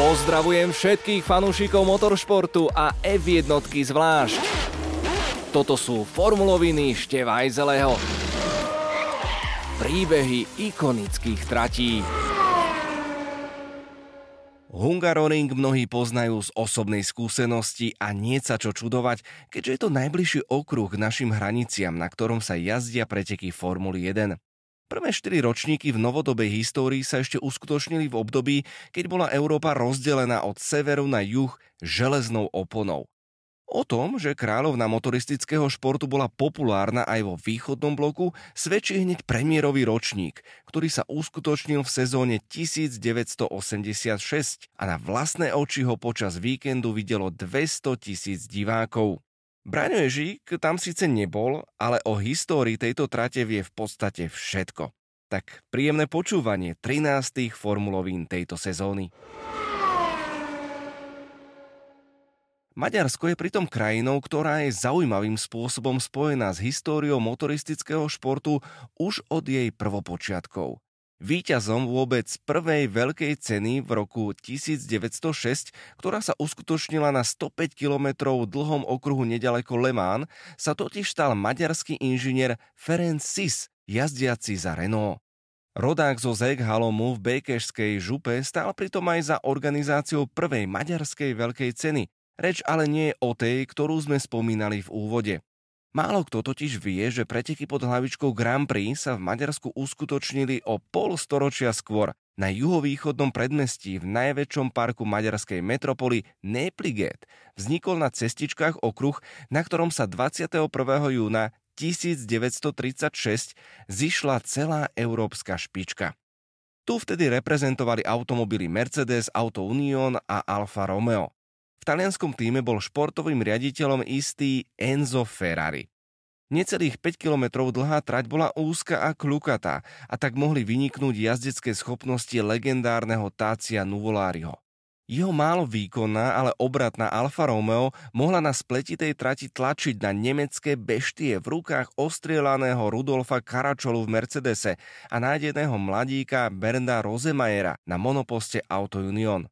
Pozdravujem všetkých fanúšikov motoršportu a F1-ky zvlášť. Toto sú formuloviny Števa Ajzeleho. Príbehy ikonických tratí. Hungaroring mnohí poznajú z osobnej skúsenosti a nie sa čo čudovať, keďže je to najbližší okruh našim hraniciam, na ktorom sa jazdia preteky Formuly 1. Prvé 4 ročníky v novodobej histórii sa ešte uskutočnili v období, keď bola Európa rozdelená od severu na juh železnou oponou. O tom, že kráľovna motoristického športu bola populárna aj vo východnom bloku, svedčí hneď premiérový ročník, ktorý sa uskutočnil v sezóne 1986 a na vlastné oči ho počas víkendu videlo 200,000 divákov. Braňo Ježík tam síce nebol, ale o histórii tejto trate vie v podstate všetko. Tak príjemné počúvanie 13. formulovín tejto sezóny. Maďarsko je pritom krajinou, ktorá je zaujímavým spôsobom spojená s históriou motoristického športu už od jej prvopočiatkov. Víťazom vôbec prvej veľkej ceny v roku 1906, ktorá sa uskutočnila na 105 kilometrov dlhom okruhu neďaleko Le Mans, sa totiž stal maďarský inžinier Ferenc Sis, jazdiaci za Renault. Rodák zo Zéghalomu v Békešskej župe stál pritom aj za organizáciou prvej maďarskej veľkej ceny. Reč ale nie je o tej, ktorú sme spomínali v úvode. Málo kto totiž vie, že preteky pod hlavičkou Grand Prix sa v Maďarsku uskutočnili o polstoročia skôr na juhovýchodnom predmestí v najväčšom parku maďarskej metropoly Népliget. Vznikol na cestičkách okruh, na ktorom sa 21. júna 1936 zišla celá európska špička. Tu vtedy reprezentovali automobily Mercedes, Auto Union a Alfa Romeo. V talianskom týme bol športovým riaditeľom istý Enzo Ferrari. Necelých 5 kilometrov dlhá trať bola úzka a kľukatá a tak mohli vyniknúť jazdecké schopnosti legendárneho Tácia Nuvoláriho. Jeho málo výkonná, ale obratná Alfa Romeo mohla na spletitej trati tlačiť na nemecké beštie v rukách ostrielaného Rudolfa Caracciolu v Mercedese a nájdeného mladíka Bernda Rosemeyera na monoposte Auto Union.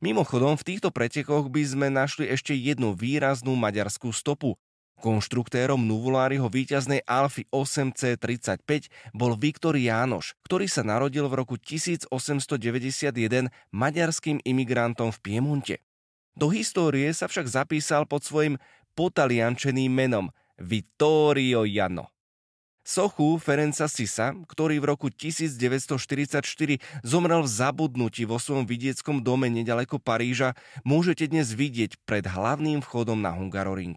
Mimochodom, v týchto pretekoch by sme našli ešte jednu výraznú maďarskú stopu. Konštruktérom Nuvoláriho víťaznej Alfy 8C35 bol Viktor Jánoš, ktorý sa narodil v roku 1891 maďarským imigrantom v Piemonte. Do histórie sa však zapísal pod svojim potaliančeným menom Vittorio Jano. Sochu Ferenca Sisa, ktorý v roku 1944 zomrel v zabudnutí vo svojom vidieckom dome neďaleko Paríža, môžete dnes vidieť pred hlavným vchodom na Hungaroring.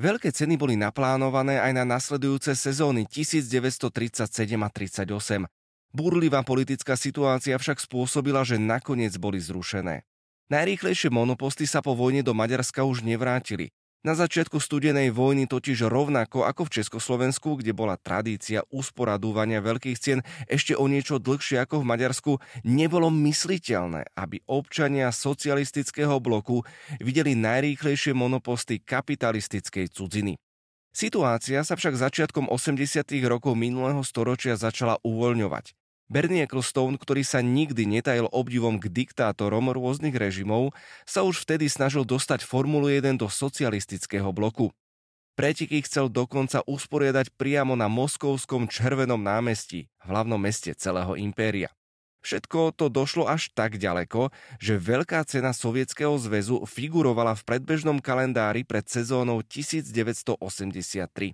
Veľké ceny boli naplánované aj na nasledujúce sezóny 1937 a 38. Búrlivá politická situácia však spôsobila, že nakoniec boli zrušené. Najrýchlejšie monoposty sa po vojne do Maďarska už nevrátili. Na začiatku studenej vojny totiž rovnako ako v Československu, kde bola tradícia usporadúvania veľkých cien ešte o niečo dlhšie ako v Maďarsku, nebolo mysliteľné, aby občania socialistického bloku videli najrýchlejšie monoposty kapitalistickej cudziny. Situácia sa však začiatkom 80. rokov minulého storočia začala uvoľňovať. Bernie Ecclestone, ktorý sa nikdy netajil obdivom k diktátorom rôznych režimov, sa už vtedy snažil dostať Formulu 1 do socialistického bloku. Preteky chcel dokonca usporiadať priamo na moskovskom Červenom námestí, hlavnom meste celého impéria. Všetko to došlo až tak ďaleko, že Veľká cena Sovietskeho zväzu figurovala v predbežnom kalendári pred sezónou 1983.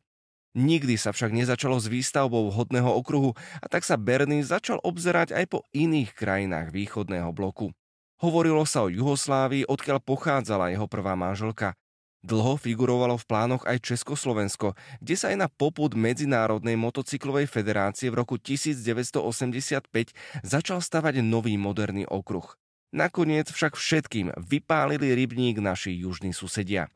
Nikdy sa však nezačalo s výstavbou vhodného okruhu a tak sa Bernie začal obzerať aj po iných krajinách východného bloku. Hovorilo sa o Juhoslávii, odkiaľ pochádzala jeho prvá manželka. Dlho figurovalo v plánoch aj Československo, kde sa aj na popud Medzinárodnej motocyklovej federácie v roku 1985 začal stavať nový moderný okruh. Nakoniec však všetkým vypálili rybník naši južní susedia.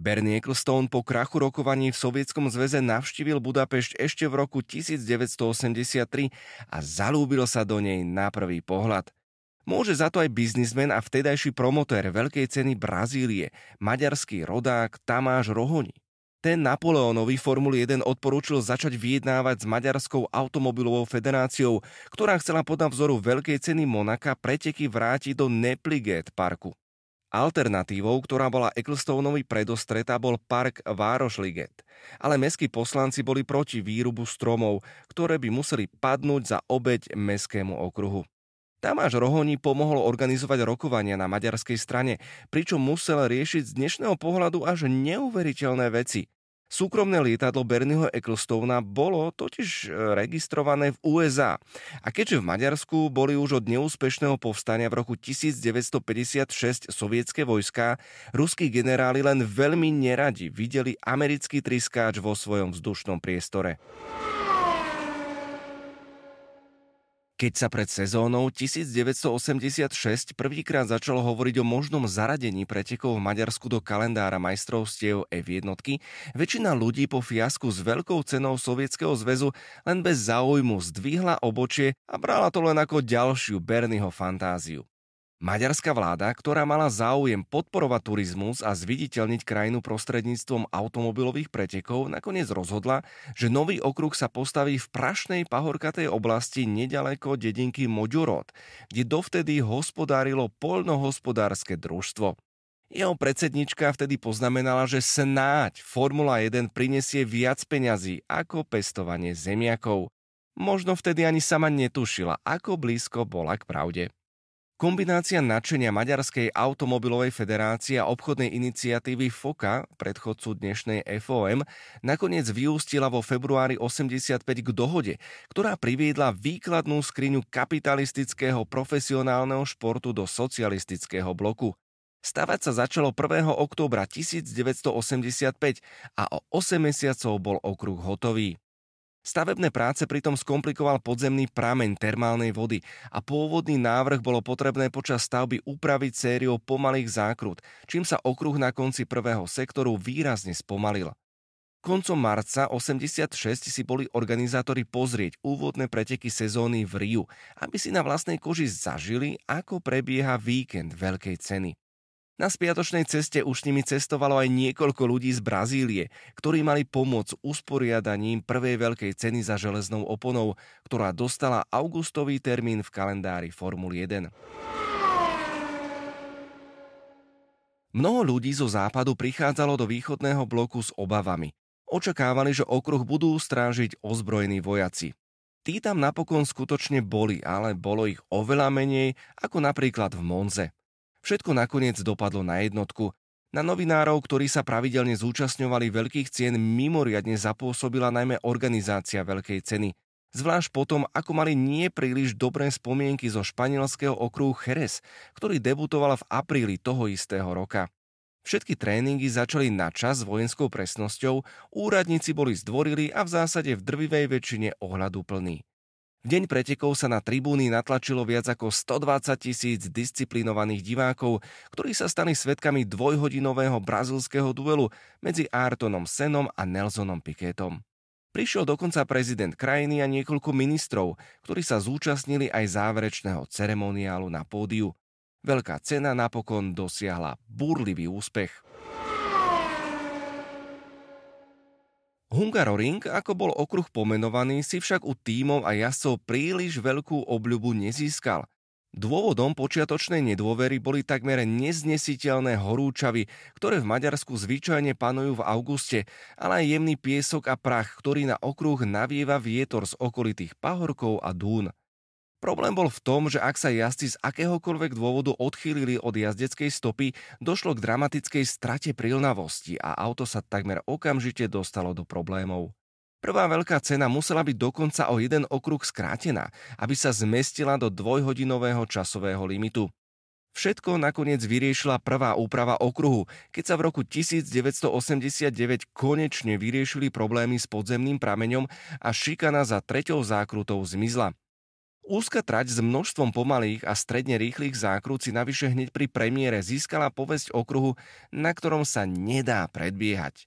Bernie Ecclestone po krachu rokovaní v Sovietskom zväze navštívil Budapešť ešte v roku 1983 a zalúbil sa do nej na prvý pohľad. Môže za to aj biznismen a vtedajší promotér veľkej ceny Brazílie, maďarský rodák Tamás Rohonyi. Ten Napoleónovi Formule 1 odporúčil začať vyjednávať s Maďarskou automobilovou federáciou, ktorá chcela podľa vzoru veľkej ceny Monaka preteky vrátiť do Nepligate parku. Alternatívou, ktorá bola Ecclestoneovi predostretá, bol park Városliget, ale mestskí poslanci boli proti výrubu stromov, ktoré by museli padnúť za obeť mestskému okruhu. Tamáš Rohonyi pomohol organizovať rokovania na maďarskej strane, pričom musel riešiť z dnešného pohľadu až neuveriteľné veci. Súkromné lietadlo Bernieho Ecclestona bolo totiž registrované v USA. A keďže v Maďarsku boli už od neúspešného povstania v roku 1956 sovietske vojská, ruskí generáli len veľmi neradi videli americký triskáč vo svojom vzdušnom priestore. Keď sa pred sezónou 1986 prvýkrát začalo hovoriť o možnom zaradení pretekov v Maďarsku do kalendára majstrovstiev F1, väčšina ľudí po fiasku s veľkou cenou Sovietskeho zväzu len bez záujmu zdvihla obočie a brala to len ako ďalšiu Bernieho fantáziu. Maďarská vláda, ktorá mala záujem podporovať turizmus a zviditeľniť krajinu prostredníctvom automobilových pretekov, nakoniec rozhodla, že nový okruh sa postaví v prašnej pahorkatej oblasti nedaleko dedinky Mogyorod, kde dovtedy hospodárilo poľnohospodárske družstvo. Jeho predsednička vtedy poznamenala, že snáď Formula 1 prinesie viac peňazí ako pestovanie zemiakov. Možno vtedy ani sama netušila, ako blízko bola k pravde. Kombinácia nadšenia Maďarskej automobilovej federácie a obchodnej iniciatívy FOKA, predchodcu dnešnej FOM, nakoniec vyústila vo februári 85 k dohode, ktorá priviedla výkladnú skriňu kapitalistického profesionálneho športu do socialistického bloku. Stavať sa začalo 1. októbra 1985 a o 8 mesiacov bol okruh hotový. Stavebné práce pritom skomplikoval podzemný prameň termálnej vody a pôvodný návrh bolo potrebné počas stavby upraviť sériou pomalých zákrut, čím sa okruh na konci prvého sektoru výrazne spomalil. Koncom marca 86 si boli organizátori pozrieť úvodné preteky sezóny v Riu, aby si na vlastnej koži zažili, ako prebieha víkend veľkej ceny. Na spiatočnej ceste už s nimi cestovalo aj niekoľko ľudí z Brazílie, ktorí mali pomôcť usporiadaním prvej veľkej ceny za železnou oponou, ktorá dostala augustový termín v kalendári Formuly 1. Mnoho ľudí zo západu prichádzalo do východného bloku s obavami. Očakávali, že okruh budú strážiť ozbrojení vojaci. Tí tam napokon skutočne boli, ale bolo ich oveľa menej ako napríklad v Monze. Všetko nakoniec dopadlo na jednotku. Na novinárov, ktorí sa pravidelne zúčastňovali veľkých cien, mimoriadne zapôsobila najmä organizácia veľkej ceny. Zvlášť potom, ako mali nie príliš dobré spomienky zo španielského okruhu Jerez, ktorý debutoval v apríli toho istého roka. Všetky tréningy začali na čas s vojenskou presnosťou, úradníci boli zdvorili a v zásade v drvivej väčšine ohľaduplní. V deň pretekov sa na tribúny natlačilo viac ako 120 000 disciplinovaných divákov, ktorí sa stali svedkami dvojhodinového brazilského duelu medzi Ayrtonom Sennom a Nelsonom Piquetom. Prišiel dokonca prezident krajiny a niekoľko ministrov, ktorí sa zúčastnili aj záverečného ceremoniálu na pódiu. Veľká cena napokon dosiahla búrlivý úspech. Hungaroring, ako bol okruh pomenovaný, si však u tímov a jazdcov príliš veľkú obľubu nezískal. Dôvodom počiatočnej nedôvery boli takmer neznesiteľné horúčavy, ktoré v Maďarsku zvyčajne panujú v auguste, ale aj jemný piesok a prach, ktorý na okruh navieva vietor z okolitých pahorkov a dún. Problém bol v tom, že ak sa jazdci z akéhokoľvek dôvodu odchýlili od jazdeckej stopy, došlo k dramatickej strate prilnavosti a auto sa takmer okamžite dostalo do problémov. Prvá veľká cena musela byť dokonca o jeden okruh skrátená, aby sa zmestila do dvojhodinového časového limitu. Všetko nakoniec vyriešila prvá úprava okruhu, keď sa v roku 1989 konečne vyriešili problémy s podzemným prameňom a šikana za treťou zákrutou zmizla. Úzka trať s množstvom pomalých a stredne rýchlych zákrut si navyše hneď pri premiére získala povesť okruhu, na ktorom sa nedá predbiehať.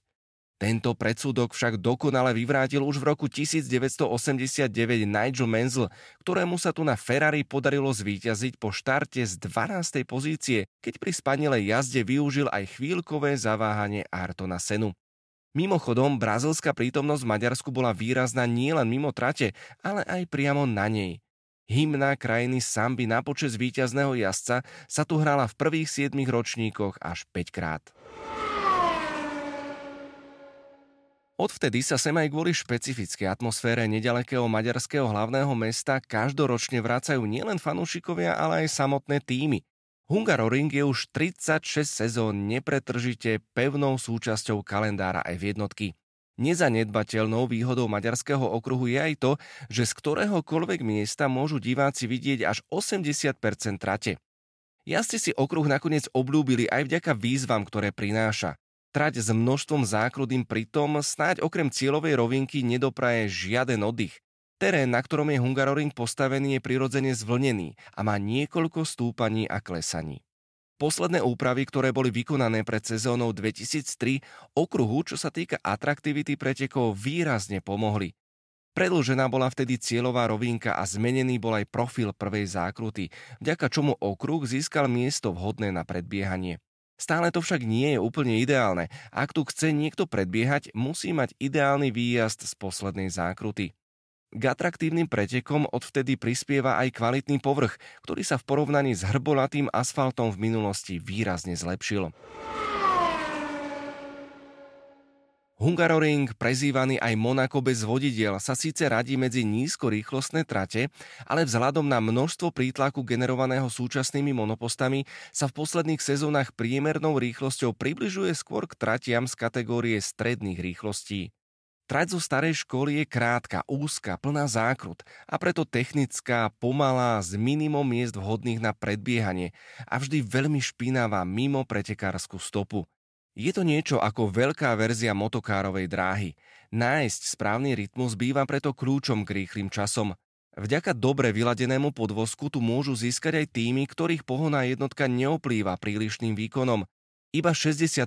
Tento predsudok však dokonale vyvrátil už v roku 1989 Nigel Mansell, ktorému sa tu na Ferrari podarilo zvíťaziť po štarte z 12. pozície, keď pri spanilej jazde využil aj chvíľkové zaváhanie Ayrtona Sennu. Mimochodom, brazilská prítomnosť v Maďarsku bola výrazná nielen mimo trate, ale aj priamo na nej. Hymna krajiny samby na počesť víťazného jazdca sa tu hrala v prvých 7 ročníkoch až 5-krát. Odvtedy sa sem aj kvôli špecifickej atmosfére nedalekého maďarského hlavného mesta každoročne vracajú nielen fanúšikovia, ale aj samotné týmy. Hungaroring je už 36 sezón nepretržite pevnou súčasťou kalendára F1. Nezanedbateľnou výhodou maďarského okruhu je aj to, že z ktoréhokoľvek miesta môžu diváci vidieť až 80% trate. Jazdci si okruh nakoniec obľúbili aj vďaka výzvam, ktoré prináša. Trať s množstvom zákrutým pritom snáď okrem cieľovej rovinky nedopraje žiaden oddych. Terén, na ktorom je Hungaroring postavený, je prirodzene zvlnený a má niekoľko stúpaní a klesaní. Posledné úpravy, ktoré boli vykonané pred sezónou 2003, okruhu, čo sa týka atraktivity pretekov, výrazne pomohli. Predĺžená bola vtedy cieľová rovinka a zmenený bol aj profil prvej zákruty, vďaka čomu okruh získal miesto vhodné na predbiehanie. Stále to však nie je úplne ideálne. Ak tu chce niekto predbiehať, musí mať ideálny výjazd z poslednej zákruty. K atraktívnym pretekom odvtedy prispieva aj kvalitný povrch, ktorý sa v porovnaní s hrbolatým asfaltom v minulosti výrazne zlepšil. Hungaroring, prezývaný aj Monako bez vodidiel, sa síce radí medzi nízkorýchlostné trate, ale vzhľadom na množstvo prítlaku generovaného súčasnými monopostami sa v posledných sezónach priemernou rýchlosťou približuje skôr k tratiam z kategórie stredných rýchlostí. Trať zo starej školy je krátka, úzka, plná zákrut a preto technická, pomalá, s minimum miest vhodných na predbiehanie a vždy veľmi špinavá mimo pretekárskú stopu. Je to niečo ako veľká verzia motokárovej dráhy. Nájsť správny rytmus býva preto kľúčom k rýchlym časom. Vďaka dobre vyladenému podvozku tu môžu získať aj týmy, ktorých pohonná jednotka neoplýva prílišným výkonom. Iba 65%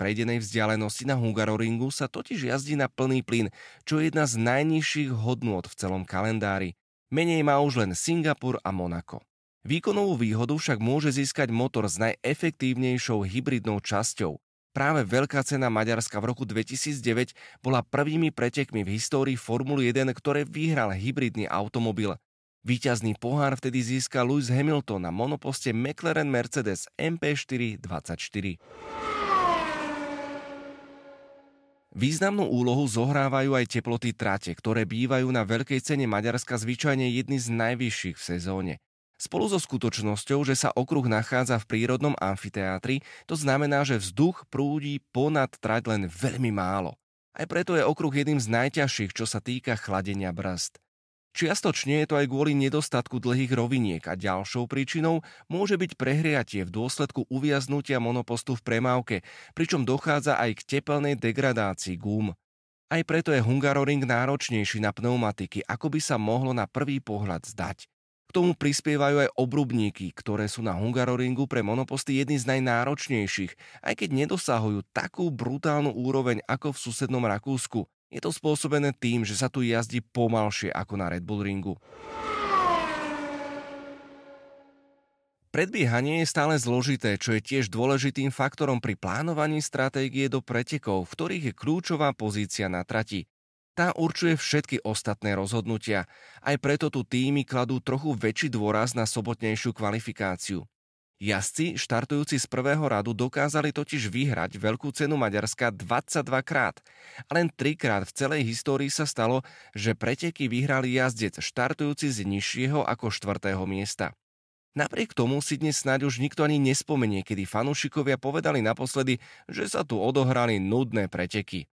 prejdenej vzdialenosti na Hungaroringu sa totiž jazdí na plný plyn, čo je jedna z najnižších hodnôt v celom kalendári. Menej má už len Singapur a Monako. Výkonovú výhodu však môže získať motor s najefektívnejšou hybridnou časťou. Práve Veľká cena Maďarska v roku 2009 bola prvými pretekmi v histórii Formuly 1, ktoré vyhral hybridný automobil. Víťazný pohár vtedy získal Lewis Hamilton na monoposte McLaren Mercedes MP4-24. Významnú úlohu zohrávajú aj teploty trate, ktoré bývajú na Veľkej cene Maďarska zvyčajne jedny z najvyšších v sezóne. Spolu so skutočnosťou, že sa okruh nachádza v prírodnom amfiteátri, to znamená, že vzduch prúdi ponad trať len veľmi málo. Aj preto je okruh jedným z najťažších, čo sa týka chladenia brzd. Čiastočne je to aj kvôli nedostatku dlhých roviniek a ďalšou príčinou môže byť prehriatie v dôsledku uviaznutia monopostu v premávke, pričom dochádza aj k tepelnej degradácii gúm. Aj preto je Hungaroring náročnejší na pneumatiky, ako by sa mohlo na prvý pohľad zdať. K tomu prispievajú aj obrubníky, ktoré sú na Hungaroringu pre monoposty jedny z najnáročnejších, aj keď nedosahujú takú brutálnu úroveň ako v susednom Rakúsku. Je to spôsobené tým, že sa tu jazdí pomalšie ako na Red Bull Ringu. Predbiehanie je stále zložité, čo je tiež dôležitým faktorom pri plánovaní stratégie do pretekov, v ktorých je kľúčová pozícia na trati. Tá určuje všetky ostatné rozhodnutia. Aj preto tu týmy kladú trochu väčší dôraz na sobotnejšiu kvalifikáciu. Jazdci, štartujúci z prvého radu, dokázali totiž vyhrať Veľkú cenu Maďarska 22 krát. A len 3 krát v celej histórii sa stalo, že preteky vyhrali jazdec štartujúci z nižšieho ako 4. miesta. Napriek tomu si dnes snáď už nikto ani nespomenie, kedy fanúšikovia povedali naposledy, že sa tu odohrali nudné preteky.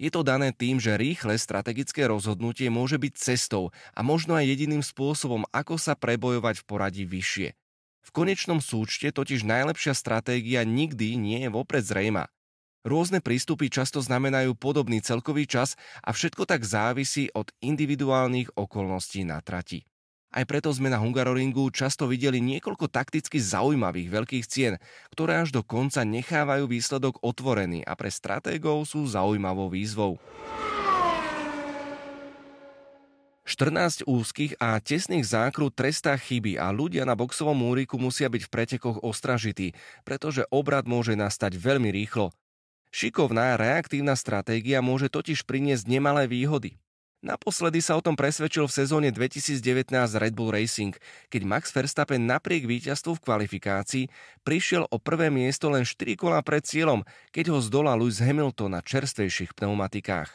Je to dané tým, že rýchle strategické rozhodnutie môže byť cestou a možno aj jediným spôsobom, ako sa prebojovať v poradí vyššie. V konečnom súčte totiž najlepšia stratégia nikdy nie je vopred zrejma. Rôzne prístupy často znamenajú podobný celkový čas a všetko tak závisí od individuálnych okolností na trati. Aj preto sme na Hungaroringu často videli niekoľko takticky zaujímavých veľkých cien, ktoré až do konca nechávajú výsledok otvorený a pre stratégov sú zaujímavou výzvou. 14 úzkych a tesných zákrut trestá chyby a ľudia na boxovom múriku musia byť v pretekoch ostražití, pretože obrat môže nastať veľmi rýchlo. Šikovná, reaktívna stratégia môže totiž priniesť nemalé výhody. Naposledy sa o tom presvedčil v sezóne 2019 Red Bull Racing, keď Max Verstappen napriek víťazstvu v kvalifikácii prišiel o prvé miesto len 4 kola pred cieľom, keď ho zdolal Lewis Hamilton na čerstvejších pneumatikách.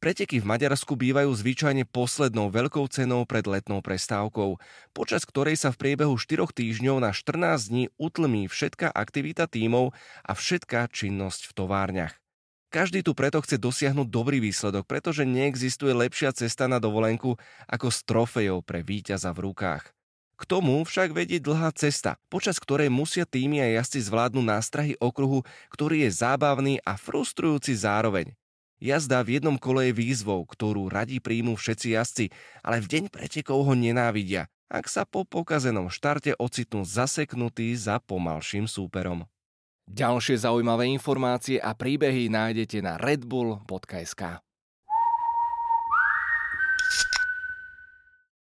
Preteky v Maďarsku bývajú zvyčajne poslednou veľkou cenou pred letnou prestávkou, počas ktorej sa v priebehu 4 týždňov na 14 dní utlmí všetká aktivita tímov a všetká činnosť v továrniach. Každý tu preto chce dosiahnuť dobrý výsledok, pretože neexistuje lepšia cesta na dovolenku ako s trofejou pre víťaza v rukách. K tomu však vedie dlhá cesta, počas ktorej musia tímy a jazdci zvládnuť nástrahy okruhu, ktorý je zábavný a frustrujúci zároveň. Jazda v jednom kole je výzvou, ktorú radi príjmu všetci jazdci, ale v deň pretekov ho nenávidia, ak sa po pokazenom štarte ocitnú zaseknutí za pomalším súperom. Ďalšie zaujímavé informácie a príbehy nájdete na redbull.sk.